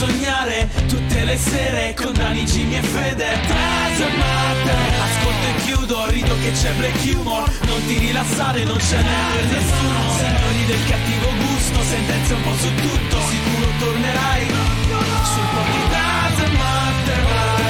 sognare tutte le sere con Dani, Jimmy e Fede. Doesn't matter. Ascolto e chiudo, rido che c'è black humor. Non ti rilassare, non ce n'è per nessuno. Signori del cattivo gusto, sentenze un po' su tutto. Sicuro tornerai sul podio. Doesn't matter, vai.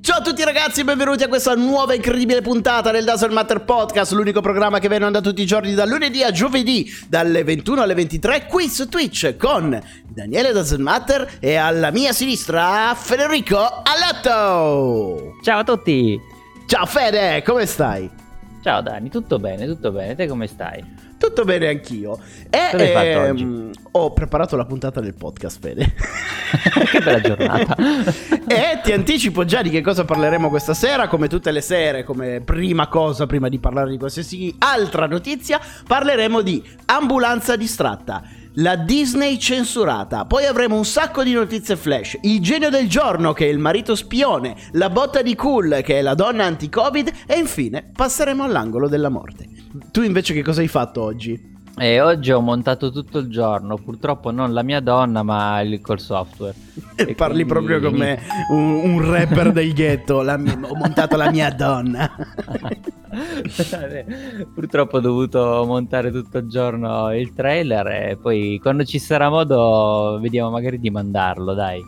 Ciao a tutti ragazzi, benvenuti a questa nuova incredibile puntata del Doesn't Matter Podcast, l'unico programma che viene andato tutti i giorni dal lunedì a giovedì dalle 21 alle 23 qui su Twitch con Daniele Doesn't Matter e alla mia sinistra Federico Alotto. Ciao a tutti. Ciao Fede, come stai? Ciao Dani, tutto bene, te come stai? Tutto bene anch'io. Ho preparato la puntata del podcast, Fede. Che bella giornata. E ti anticipo già di che cosa parleremo questa sera. Come tutte le sere, come prima cosa, prima di parlare di qualsiasi altra notizia, parleremo di ambulanza distratta, la Disney censurata. Poi avremo un sacco di notizie flash, il genio del giorno che è il marito spione, la botta di Cool che è la donna anti-covid, e infine passeremo all'angolo della morte. Tu invece che cosa hai fatto oggi? Oggi ho montato tutto il giorno, purtroppo non la mia donna ma col software. E parli quindi... proprio come un rapper del ghetto, ho montato la mia donna. Purtroppo ho dovuto montare tutto il giorno il trailer e poi quando ci sarà modo vediamo magari di mandarlo, dai.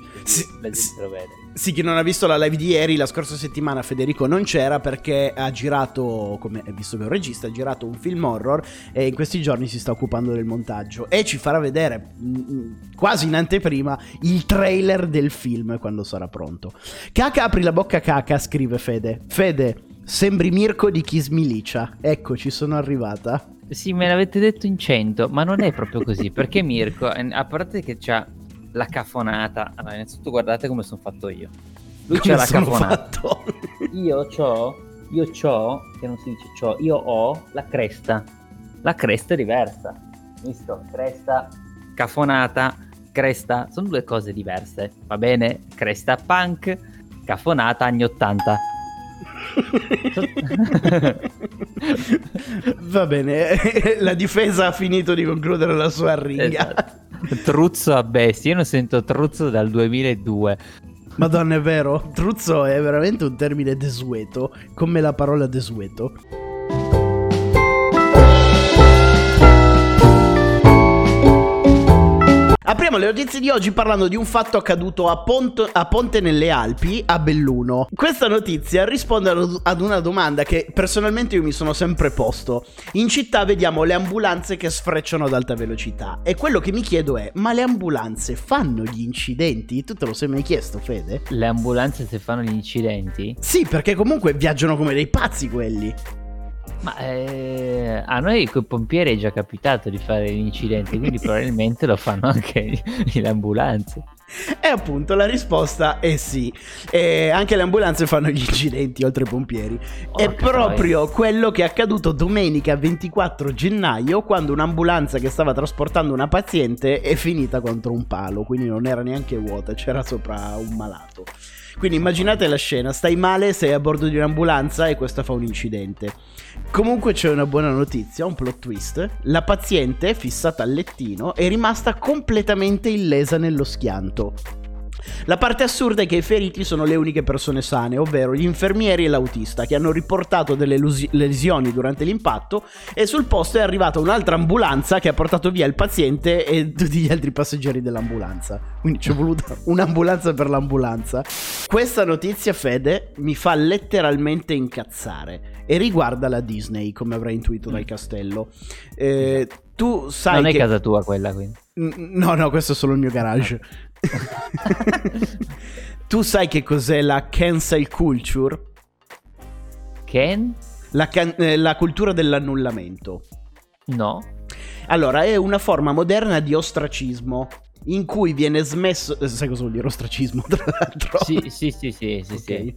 Sì, chi non ha visto la live di ieri, la scorsa settimana Federico non c'era perché ha girato, come visto che è un regista, ha girato un film horror e in questi giorni si sta occupando del montaggio e ci farà vedere quasi in anteprima il trailer del film quando sarà pronto. Caca, apri la bocca caca, scrive Fede, sembri Mirko di Kismilicia. Ecco, ci sono arrivata. Sì, me l'avete detto in 100, ma non è proprio così, perché Mirko, a parte che c'ha la cafonata. Allora, innanzitutto guardate come sono fatto io. Lui c'ha la cafonata. Io c'ho, che non si dice c'ho, io ho la cresta. La cresta è diversa. Visto? Cresta, cafonata, cresta, sono due cose diverse. Va bene? Cresta punk, cafonata anni 80. Va bene, la difesa ha finito di concludere la sua riga. Esatto. Truzzo a bestia, io non sento Truzzo dal 2002. Madonna, è vero, Truzzo è veramente un termine desueto, come la parola desueto. Apriamo le notizie di oggi parlando di un fatto accaduto a Ponte nelle Alpi, a Belluno. Questa notizia risponde ad una domanda che personalmente io mi sono sempre posto. In città vediamo le ambulanze che sfrecciano ad alta velocità e quello che mi chiedo è, ma le ambulanze fanno gli incidenti? Tu te lo sei mai chiesto, Fede? Le ambulanze se fanno gli incidenti? Sì, perché comunque viaggiano come dei pazzi quelli. Ma a noi coi pompieri è già capitato di fare gli incidenti, quindi probabilmente lo fanno anche le ambulanze. E appunto la risposta è sì, anche le ambulanze fanno gli incidenti oltre ai pompieri. È proprio quello che è accaduto domenica 24 gennaio quando un'ambulanza che stava trasportando una paziente è finita contro un palo, quindi non era neanche vuota, c'era sopra un malato. Quindi immaginate la scena, stai male, sei a bordo di un'ambulanza e questa fa un incidente. Comunque c'è una buona notizia, un plot twist. La paziente, fissata al lettino, è rimasta completamente illesa nello schianto. La parte assurda è che i feriti sono le uniche persone sane, ovvero gli infermieri e l'autista, che hanno riportato delle lesioni durante l'impatto, e sul posto è arrivata un'altra ambulanza che ha portato via il paziente e tutti gli altri passeggeri dell'ambulanza. Quindi c'è voluta un'ambulanza per l'ambulanza. Questa notizia, Fede, mi fa letteralmente incazzare e riguarda la Disney, come avrai intuito dal castello. Tu sai non è che... casa tua quella, quindi. No, questo è solo il mio garage. Tu sai che cos'è la cancel culture? La cultura dell'annullamento. No. Allora, è una forma moderna di ostracismo in cui viene smesso, sai cosa vuol dire ostracismo tra l'altro? Sì, okay.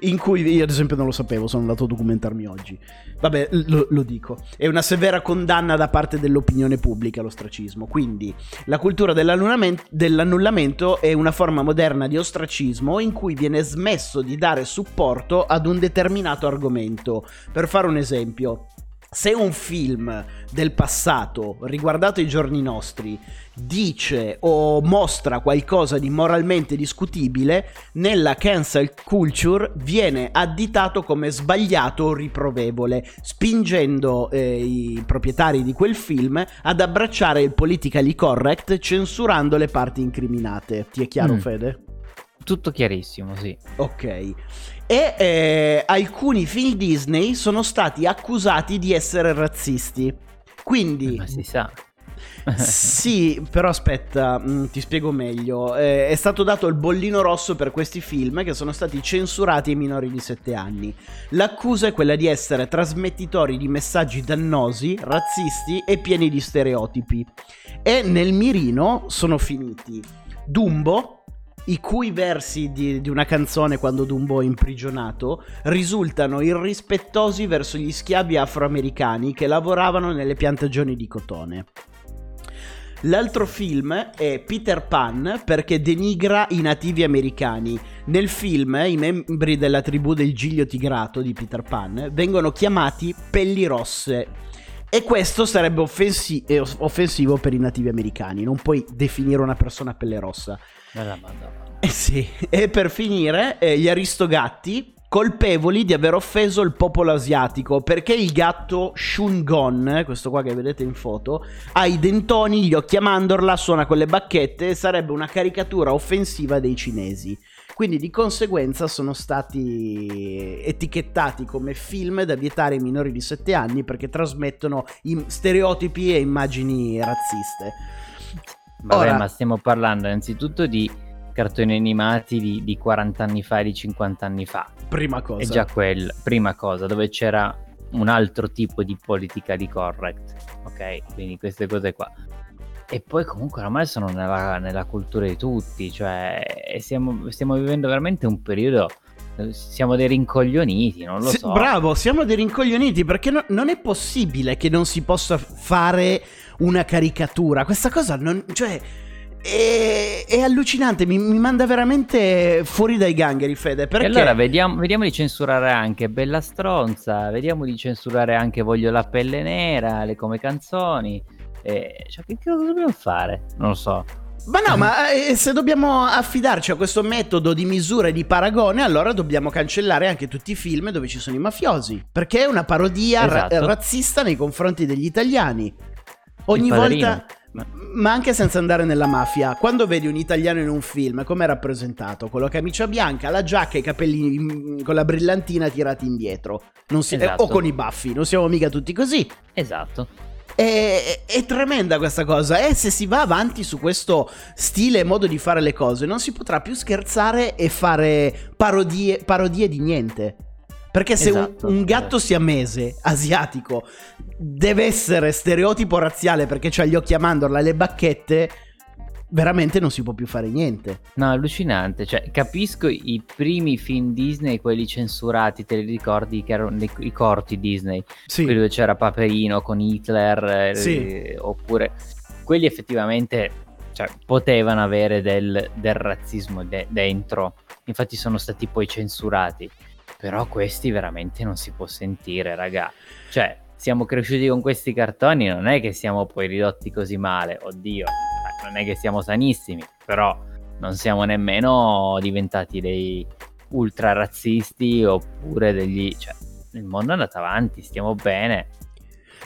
In cui, io ad esempio non lo sapevo, sono andato a documentarmi oggi, vabbè lo dico, è una severa condanna da parte dell'opinione pubblica all'ostracismo, quindi la cultura dell'annullamento è una forma moderna di ostracismo in cui viene smesso di dare supporto ad un determinato argomento. Per fare un esempio, se un film del passato riguardato ai giorni nostri dice o mostra qualcosa di moralmente discutibile, nella cancel culture viene additato come sbagliato o riprovevole, spingendo i proprietari di quel film ad abbracciare il politically correct, censurando le parti incriminate. Ti è chiaro, Fede? Tutto chiarissimo, sì. Ok. E alcuni film Disney sono stati accusati di essere razzisti. Quindi... Ma si sa. Sì, però aspetta, ti spiego meglio. È stato dato il bollino rosso per questi film che sono stati censurati ai minori di 7 anni. L'accusa è quella di essere trasmettitori di messaggi dannosi, razzisti e pieni di stereotipi. E nel mirino sono finiti Dumbo, i cui versi di una canzone quando Dumbo è imprigionato risultano irrispettosi verso gli schiavi afroamericani che lavoravano nelle piantagioni di cotone. L'altro film è Peter Pan, perché denigra i nativi americani. Nel film i membri della tribù del Giglio Tigrato di Peter Pan vengono chiamati pelli rosse. E questo sarebbe offensivo per i nativi americani. Non puoi definire una persona pelle rossa. Sì. E per finire, gli Aristogatti, colpevoli di aver offeso il popolo asiatico, perché il gatto Shungon, questo qua che vedete in foto, ha i dentoni, gli occhi a mandorla, suona con le bacchette e sarebbe una caricatura offensiva dei cinesi. Quindi di conseguenza sono stati etichettati come film da vietare ai minori di 7 anni perché trasmettono stereotipi e immagini razziste. Vabbè, ma stiamo parlando innanzitutto di cartoni animati di 40 anni fa e di 50 anni fa. Prima cosa. È già quel, prima cosa, dove c'era un altro tipo di politica di correct, ok? Quindi queste cose qua. E poi comunque ormai sono nella cultura di tutti, cioè stiamo vivendo veramente un periodo, siamo dei rincoglioniti, non lo so. Bravo, siamo dei rincoglioniti, perché non è possibile che non si possa fare una caricatura, questa cosa non, cioè è allucinante, mi manda veramente fuori dai gangheri, Fede, perché... E allora vediamo di censurare anche Bella Stronza, vediamo di censurare anche Voglio la Pelle Nera, come canzoni. Cioè, che cosa dobbiamo fare? Non lo so. Ma no, ma se dobbiamo affidarci a questo metodo di misura e di paragone, allora dobbiamo cancellare anche tutti i film dove ci sono i mafiosi, perché è una parodia, esatto, razzista nei confronti degli italiani. Ogni volta... Ma anche senza andare nella mafia, quando vedi un italiano in un film, come è rappresentato? Con la camicia bianca, la giacca e i capelli con la brillantina tirati indietro, non si... esatto. O con i baffi, non siamo mica tutti così. Esatto. È tremenda questa cosa, e se si va avanti su questo stile e modo di fare le cose non si potrà più scherzare e fare parodie di niente, perché se esatto, un gatto siamese asiatico deve essere stereotipo razziale perché c'ha gli occhi a mandorla e le bacchette, veramente non si può più fare niente. No, allucinante, cioè capisco i primi film Disney, quelli censurati, te li ricordi che erano i corti Disney, sì, quelli dove c'era Paperino con Hitler, sì, oppure quelli effettivamente, cioè, potevano avere del razzismo dentro, infatti sono stati poi censurati, però questi veramente non si può sentire, raga, cioè siamo cresciuti con questi cartoni, non è che siamo poi ridotti così male, oddio, non è che siamo sanissimi, però non siamo nemmeno diventati dei ultra razzisti oppure degli... cioè, il mondo è andato avanti, stiamo bene,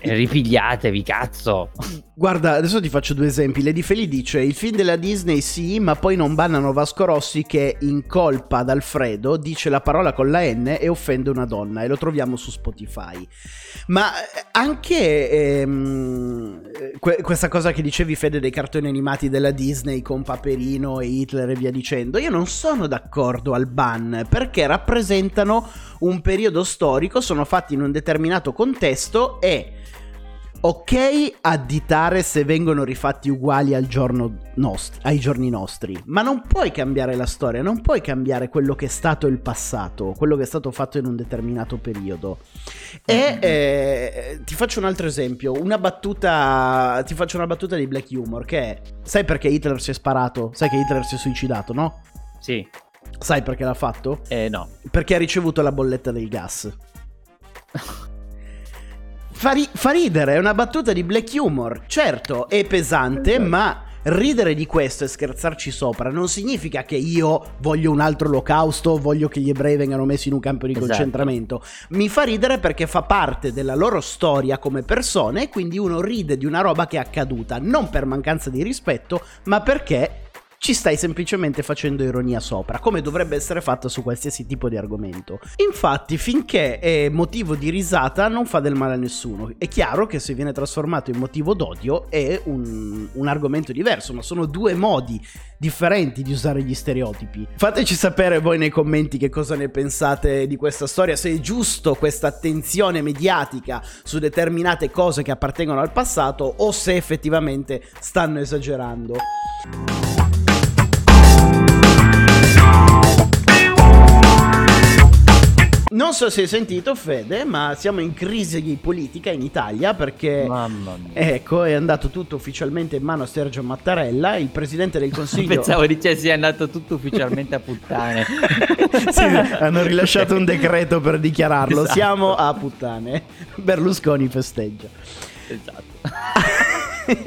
ripigliatevi, cazzo. Guarda, adesso ti faccio due esempi. Lady Feli dice: il film della Disney sì, ma poi non bannano Vasco Rossi che in colpa ad Alfredo dice la parola con la N e offende una donna, e lo troviamo su Spotify. Ma anche questa cosa che dicevi, Fede, dei cartoni animati della Disney con Paperino e Hitler e via dicendo, io non sono d'accordo al ban, perché rappresentano un periodo storico, sono fatti in un determinato contesto e Ok additare se vengono rifatti uguali al giorno ai giorni nostri, ma non puoi cambiare la storia, non puoi cambiare quello che è stato il passato, quello che è stato fatto in un determinato periodo. E ti faccio un altro esempio, ti faccio una battuta di black humor, che è, sai perché Hitler si è sparato? Sai che Hitler si è suicidato, no? Sì. Sai perché l'ha fatto? No. Perché ha ricevuto la bolletta del gas. Fa ridere, è una battuta di black humor. Certo, è pesante, ma ridere di questo e scherzarci sopra non significa che io voglio un altro olocausto, voglio che gli ebrei vengano messi in un campo di concentramento. Mi fa ridere perché fa parte della loro storia come persone, e quindi uno ride di una roba che è accaduta, non per mancanza di rispetto, ma perché ci stai semplicemente facendo ironia sopra, come dovrebbe essere fatta su qualsiasi tipo di argomento. Infatti, finché è motivo di risata, non fa del male a nessuno. È chiaro che se viene trasformato in motivo d'odio è un argomento diverso, ma sono due modi differenti di usare gli stereotipi. Fateci sapere voi nei commenti che cosa ne pensate di questa storia, se è giusto questa attenzione mediatica su determinate cose che appartengono al passato o se effettivamente stanno esagerando. Non so se hai sentito, Fede, ma siamo in crisi di politica in Italia perché, mamma mia, ecco, è andato tutto ufficialmente in mano a Sergio Mattarella, il presidente del Consiglio. Pensavo dicessi è andato tutto ufficialmente a puttane. Sì, hanno rilasciato un decreto per dichiararlo, esatto. Siamo a puttane, Berlusconi festeggia. Esatto.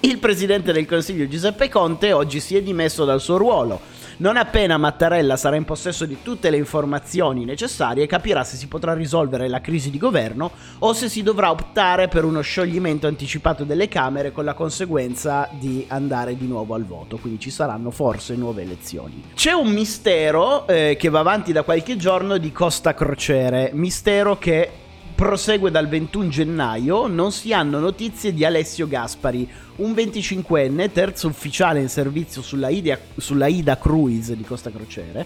Il presidente del Consiglio Giuseppe Conte oggi si è dimesso dal suo ruolo. Non appena Mattarella sarà in possesso di tutte le informazioni necessarie, capirà se si potrà risolvere la crisi di governo o se si dovrà optare per uno scioglimento anticipato delle Camere, con la conseguenza di andare di nuovo al voto, quindi ci saranno forse nuove elezioni. C'è un mistero che va avanti da qualche giorno di Costa Crociere, mistero che prosegue dal 21 gennaio, non si hanno notizie di Alessio Gaspari, un 25enne, terzo ufficiale in servizio sulla Ida Cruise di Costa Crociere.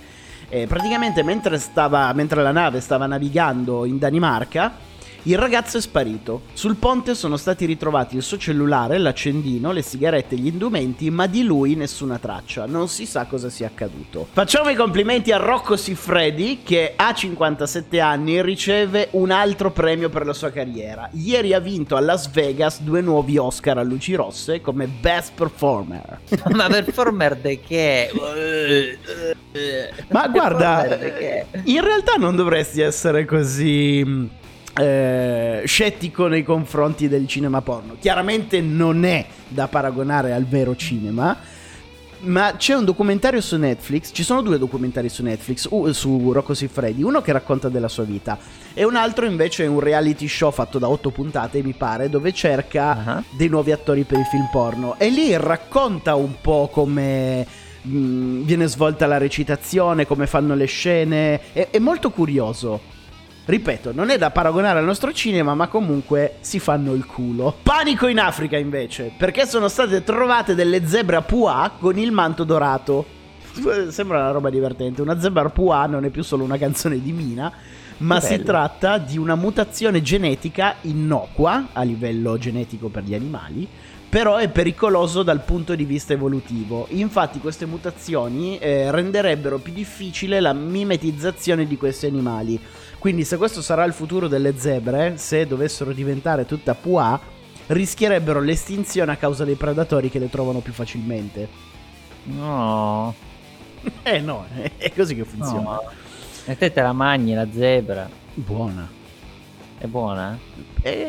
Praticamente mentre la nave stava navigando in Danimarca, il ragazzo è sparito. Sul ponte sono stati ritrovati il suo cellulare, l'accendino, le sigarette e gli indumenti, ma di lui nessuna traccia. Non si sa cosa sia accaduto. Facciamo i complimenti a Rocco Siffredi, che a 57 anni riceve un altro premio per la sua carriera. Ieri ha vinto a Las Vegas 2 nuovi Oscar a luci rosse come Best Performer. Ma performer de che? Ma guarda, in realtà non dovresti essere così scettico nei confronti del cinema porno. Chiaramente non è da paragonare al vero cinema, ma c'è un documentario su Netflix, ci sono 2 documentari su Netflix su Rocco Siffredi, uno che racconta della sua vita e un altro invece è un reality show fatto da 8 puntate mi pare, dove cerca dei nuovi attori per i film porno, e lì racconta un po' come viene svolta la recitazione, come fanno le scene. È molto curioso. Ripeto, non è da paragonare al nostro cinema, ma comunque si fanno il culo. Panico in Africa invece, perché sono state trovate delle zebre apuà con il manto dorato. Sembra una roba divertente. Una zebra apuà non è più solo una canzone di Mina, ma si tratta di una mutazione genetica innocua a livello genetico per gli animali, però è pericoloso dal punto di vista evolutivo. Infatti queste mutazioni renderebbero più difficile la mimetizzazione di questi animali. Quindi se questo sarà il futuro delle zebre, se dovessero diventare tutta puà, rischierebbero l'estinzione a causa dei predatori che le trovano più facilmente. No. No, è così che funziona. No. E te la mangi la zebra? Buona. È buona?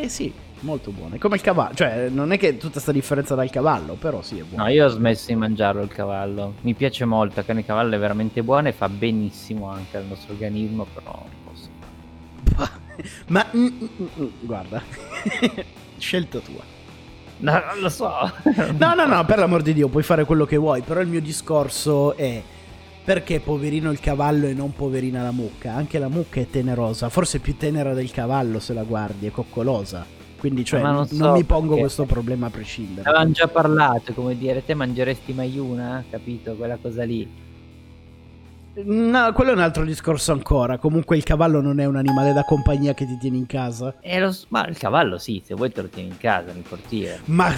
Sì. Molto buona, è come il cavallo, cioè non è che tutta sta differenza dal cavallo, però sì, è buono. No, io ho smesso di mangiarlo il cavallo, mi piace molto, la carne di cavallo è veramente buona e fa benissimo anche al nostro organismo, però non posso farlo. Ma guarda, scelta tua. No, non lo so. No, per l'amor di Dio, puoi fare quello che vuoi, però il mio discorso è: perché poverino il cavallo e non poverina la mucca? Anche la mucca è tenerosa, forse più tenera del cavallo se la guardi, è coccolosa. Quindi cioè non mi pongo questo problema a prescindere. Avevamo già parlato, come dire, te mangeresti mai una, capito? Quella cosa lì. No, quello è un altro discorso ancora. Comunque il cavallo non è un animale da compagnia che ti tieni in casa. Ma il cavallo sì, se vuoi te lo tieni in casa nel cortile. Ma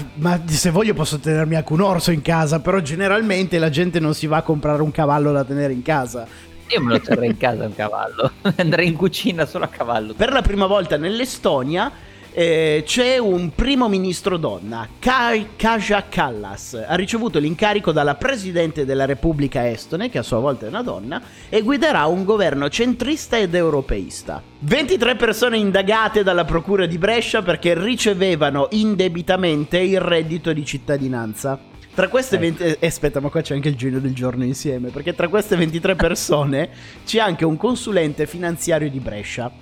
se voglio posso tenermi anche un orso in casa. Però generalmente la gente non si va a comprare un cavallo da tenere in casa. Io me lo terrei in casa un cavallo. Andrei in cucina solo a cavallo. Per la prima volta nell'Estonia c'è un primo ministro donna, Kaja Kallas. Ha ricevuto l'incarico dalla presidente della Repubblica Estone, che a sua volta è una donna, e guiderà un governo centrista ed europeista. 23 persone indagate dalla procura di Brescia perché ricevevano indebitamente il reddito di cittadinanza. Tra queste 20... aspetta, ma qua c'è anche il genio del giorno insieme, perché tra queste 23 persone c'è anche un consulente finanziario di Brescia.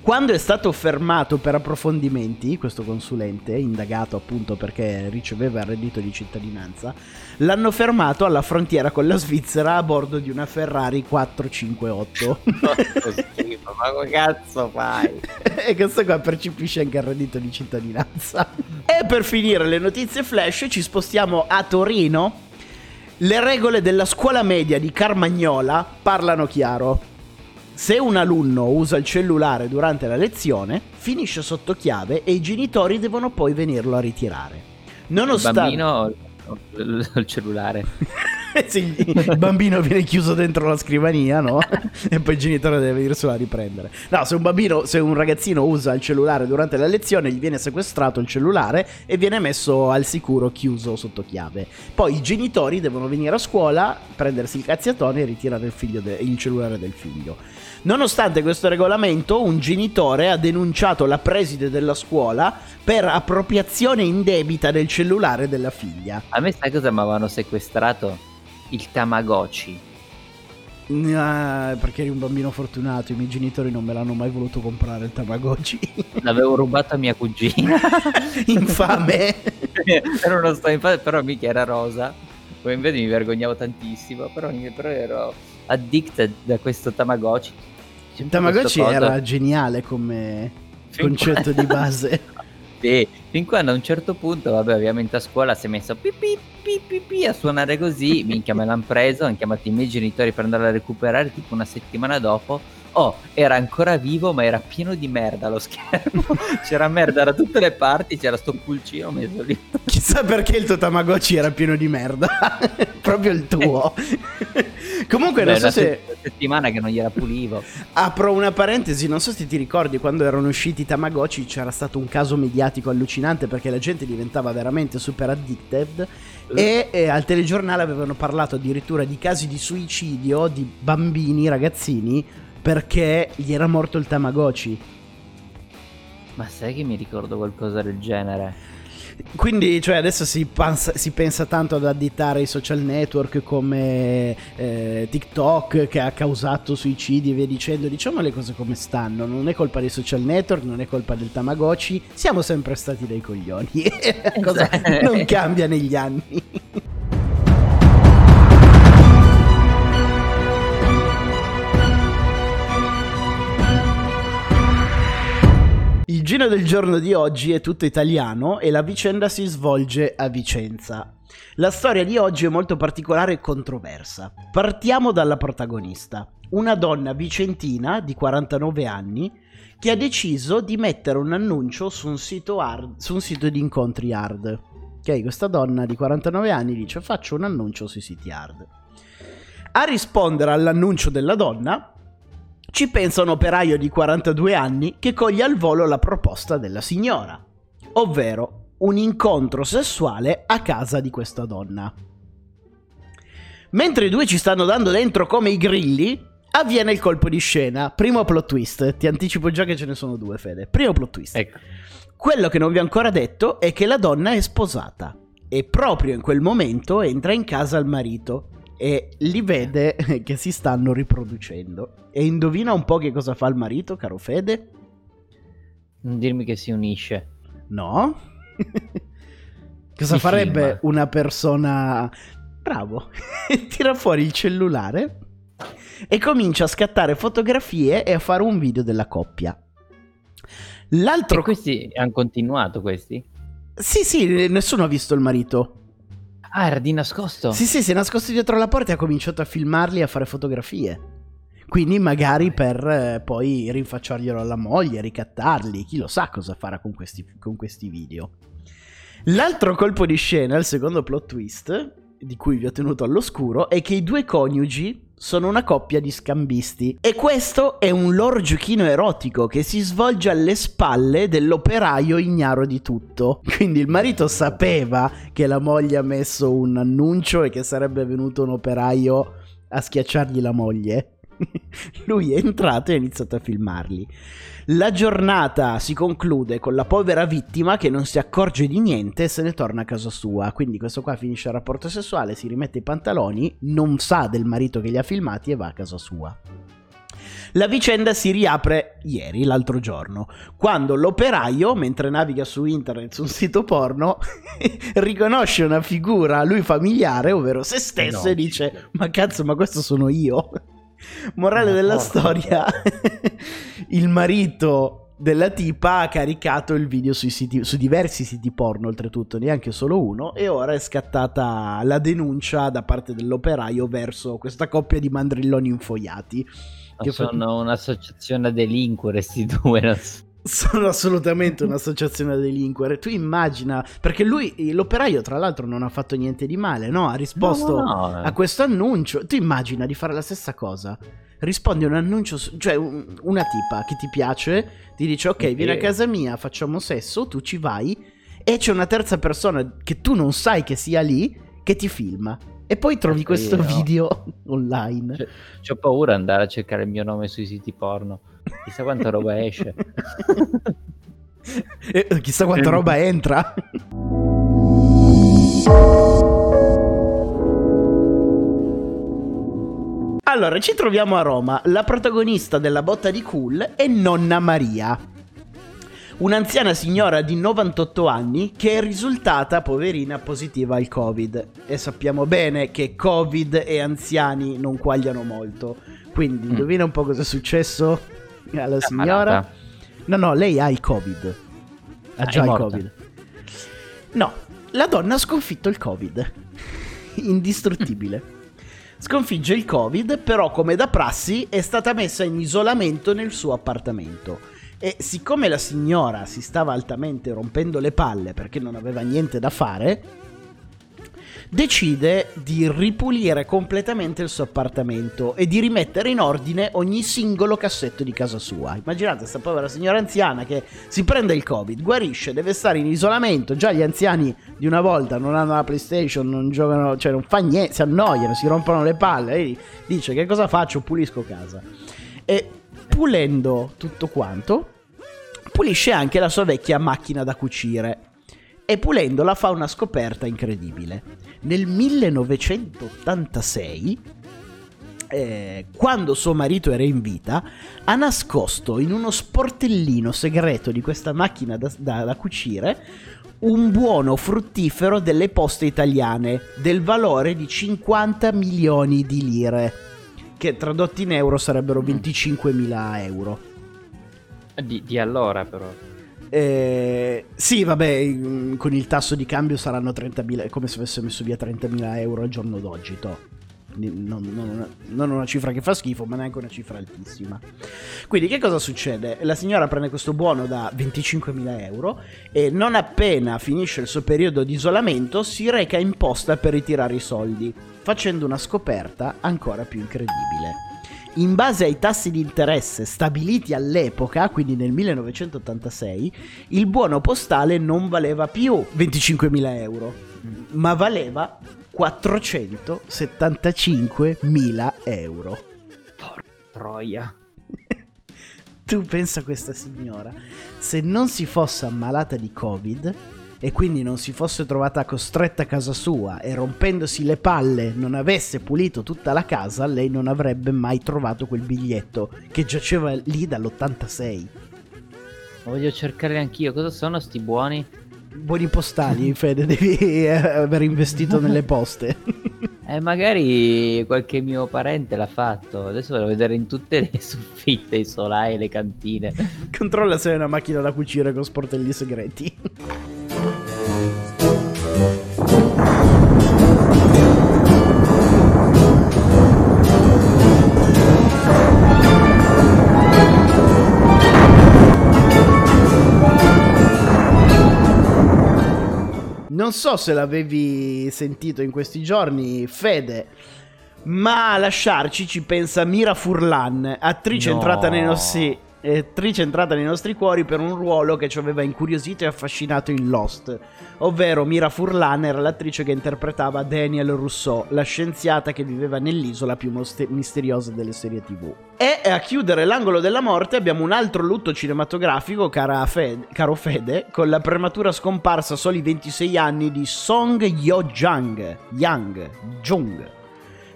Quando è stato fermato per approfondimenti, questo consulente, indagato appunto perché riceveva il reddito di cittadinanza, l'hanno fermato alla frontiera con la Svizzera a bordo di una Ferrari 458. Schifo, ma che cazzo fai? E questo qua percepisce anche il reddito di cittadinanza. E per finire le notizie flash ci spostiamo a Torino. Le regole della scuola media di Carmagnola parlano chiaro. Se un alunno usa il cellulare durante la lezione, finisce sotto chiave e i genitori devono poi venirlo a ritirare. Nonostante... Il bambino il cellulare. Sì, il bambino viene chiuso dentro la scrivania, no? E poi il genitore deve venirselo a riprendere. No, se un ragazzino usa il cellulare durante la lezione, gli viene sequestrato il cellulare e viene messo al sicuro chiuso sotto chiave. Poi i genitori devono venire a scuola, prendersi il cazziatone e ritirare il cellulare del figlio. Nonostante questo regolamento, un genitore ha denunciato la preside della scuola per appropriazione indebita del cellulare della figlia. A me sai cosa mi avevano sequestrato? Il Tamagotchi. Perché eri un bambino fortunato, i miei genitori non me l'hanno mai voluto comprare il Tamagotchi. L'avevo rubato a mia cugina. Infame. Però non sto infame, però mica era rosa. Poi invece mi vergognavo tantissimo, però ero addicted da questo Tamagotchi. Il Tamagotchi era geniale come concetto di base. Sì, fin quando a un certo punto, vabbè, ovviamente a scuola si è messo a suonare così. Minchia, me l'hanno preso, hanno chiamato i miei genitori per andare a recuperare tipo una settimana dopo. Oh, era ancora vivo, ma era pieno di merda lo schermo. C'era merda da tutte le parti, c'era sto pulcino messo lì. Chissà perché il tuo Tamagotchi era pieno di merda. Proprio il tuo. Comunque non so se... settimana che non gliela pulivo. Apro una parentesi, non so se ti ricordi quando erano usciti i Tamagotchi, c'era stato un caso mediatico allucinante perché la gente diventava veramente super addicted. E al telegiornale avevano parlato addirittura di casi di suicidio di bambini, ragazzini, perché gli era morto il Tamagotchi. Ma sai che mi ricordo qualcosa del genere? Quindi, cioè, adesso si pensa tanto ad additare i social network come TikTok, che ha causato suicidi e via dicendo. Diciamo le cose come stanno. Non è colpa dei social network, non è colpa del Tamagotchi. Siamo sempre stati dei coglioni. Cosa non cambia negli anni. Il giro del giorno di oggi è tutto italiano e la vicenda si svolge a Vicenza. La storia di oggi è molto particolare e controversa. Partiamo dalla protagonista, una donna vicentina di 49 anni che ha deciso di mettere un annuncio su un sito di incontri hard. Ok, questa donna di 49 anni dice: faccio un annuncio sui siti hard. A rispondere all'annuncio della donna ci pensa un operaio di 42 anni che coglie al volo la proposta della signora, ovvero un incontro sessuale a casa di questa donna. Mentre i due ci stanno dando dentro come i grilli, avviene il colpo di scena. Primo plot twist, ti anticipo già che ce ne sono due, Fede. Primo plot twist. Ecco. Quello che non vi ho ancora detto è che la donna è sposata e proprio in quel momento entra in casa il marito e li vede che si stanno riproducendo. E indovina un po' che cosa fa il marito, caro Fede? Non dirmi che si unisce. No? Cosa si farebbe filma. Una persona... Bravo. Tira fuori il cellulare e comincia a scattare fotografie e a fare un video della coppia. Questi hanno continuato, questi? Sì, nessuno ha visto il marito. Ah, era di nascosto? Sì, si è nascosto dietro la porta e ha cominciato a filmarli e a fare fotografie. Quindi magari per poi rinfacciarglielo alla moglie, ricattarli, chi lo sa cosa farà con questi video. L'altro colpo di scena, il secondo plot twist, di cui vi ho tenuto all'oscuro, è che i due coniugi sono una coppia di scambisti e questo è un loro giochino erotico che si svolge alle spalle dell'operaio ignaro di tutto. Quindi il marito sapeva che la moglie ha messo un annuncio e che sarebbe venuto un operaio a schiacciargli la moglie. Lui è entrato e ha iniziato a filmarli. La giornata si conclude con la povera vittima che non si accorge di niente e se ne torna a casa sua. Quindi questo qua finisce il rapporto sessuale, si rimette i pantaloni, non sa del marito che li ha filmati e va a casa sua. La vicenda si riapre ieri, l'altro giorno, quando l'operaio, mentre naviga su internet su un sito porno, riconosce una figura a lui familiare, ovvero se stesso, e dice: ma cazzo, ma questo sono io. Morale della storia, il marito della tipa ha caricato il video su diversi siti porno, oltretutto, neanche solo uno, e ora è scattata la denuncia da parte dell'operaio verso questa coppia di mandrilloni infoiati. Che sono un'associazione a delinquere, sti due, sono assolutamente un'associazione a delinquere. Tu immagina, perché lui, l'operaio tra l'altro non ha fatto niente di male, no? Ha risposto a questo annuncio. Tu immagina di fare la stessa cosa. Rispondi a un annuncio, cioè una tipa che ti piace, ti dice: ok, vieni a casa mia, facciamo sesso, tu ci vai, e c'è una terza persona che tu non sai che sia lì che ti filma. E poi trovi questo video online. C'ho paura di andare a cercare il mio nome sui siti porno. Chissà quanta roba esce. Chissà quanta roba entra. Allora, ci troviamo a Roma. La protagonista della botta di Cool è Nonna Maria, un'anziana signora di 98 anni che è risultata, poverina, positiva al Covid. E sappiamo bene che Covid e anziani non quagliano molto. Quindi indovina un po' cosa è successo alla signora. Malata. No, lei ha il Covid. Ha già il Covid. No, la donna ha sconfitto il Covid. Indistruttibile. Sconfigge il Covid, però come da prassi è stata messa in isolamento nel suo appartamento. E siccome la signora si stava altamente rompendo le palle perché non aveva niente da fare, decide di ripulire completamente il suo appartamento e di rimettere in ordine ogni singolo cassetto di casa sua. Immaginate questa povera signora anziana che si prende il Covid, guarisce, deve stare in isolamento. Già gli anziani di una volta non hanno la PlayStation, non giocano, cioè non fa niente, si annoiano, si rompono le palle. E dice: che cosa faccio? Pulisco casa. E pulendo tutto quanto, pulisce anche la sua vecchia macchina da cucire. E pulendola fa una scoperta incredibile. Nel 1986, quando suo marito era in vita, ha nascosto in uno sportellino segreto di questa macchina da cucire un buono fruttifero delle Poste Italiane del valore di 50 milioni di lire. Che tradotti in euro sarebbero 25.000 euro. Di allora però. Sì, vabbè, con il tasso di cambio saranno 30.000, come se avesse messo via 30.000 euro al giorno d'oggi, Non una cifra che fa schifo, ma neanche una cifra altissima. Quindi che cosa succede? La signora prende questo buono da 25.000 euro e non appena finisce il suo periodo di isolamento si reca in posta per ritirare i soldi, facendo una scoperta ancora più incredibile. In base ai tassi di interesse stabiliti all'epoca, quindi nel 1986, il buono postale non valeva più 25.000 euro, ma valeva 475.000 euro. Porca troia. Tu pensa a questa signora, se non si fosse ammalata di Covid e quindi non si fosse trovata costretta a casa sua e rompendosi le palle non avesse pulito tutta la casa, lei non avrebbe mai trovato quel biglietto che giaceva lì dall'86. Lo voglio cercare anch'io, cosa sono sti buoni? Buoni postali, Fede, devi aver investito nelle poste. Magari qualche mio parente l'ha fatto. Adesso vado a vedere in tutte le soffitte, i solai, le cantine. Controlla se è una macchina da cucire con sportelli segreti. non so se l'avevi sentito in questi giorni, Fede, ma a lasciarci ci pensa Mira Furlan, attrice entrata nei nostri... attrice entrata nei nostri cuori per un ruolo che ci aveva incuriosito e affascinato in Lost, ovvero Mira Furlan era l'attrice che interpretava Daniel Rousseau, la scienziata che viveva nell'isola più misteriosa delle serie TV. E a chiudere l'angolo della morte abbiamo un altro lutto cinematografico, caro Fede, con la prematura scomparsa a soli 26 anni di Song Yeon Jung,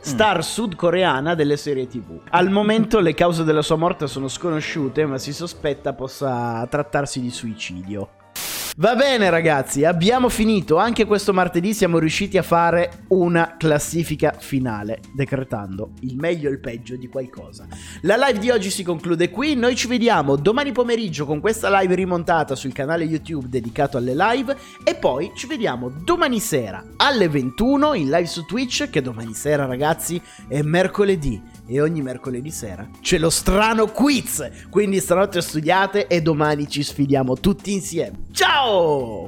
star sudcoreana delle serie TV. Al momento le cause della sua morte sono sconosciute, ma si sospetta possa trattarsi di suicidio. Va bene ragazzi, abbiamo finito. Anche questo martedì siamo riusciti a fare una classifica finale, decretando il meglio e il peggio di qualcosa. La live di oggi si conclude qui. Noi ci vediamo domani pomeriggio con questa live rimontata sul canale YouTube dedicato alle live, e poi ci vediamo domani sera alle 21 in live su Twitch, che domani sera ragazzi è mercoledì e ogni mercoledì sera c'è lo strano quiz, quindi stanotte studiate e domani ci sfidiamo tutti insieme. Ciao!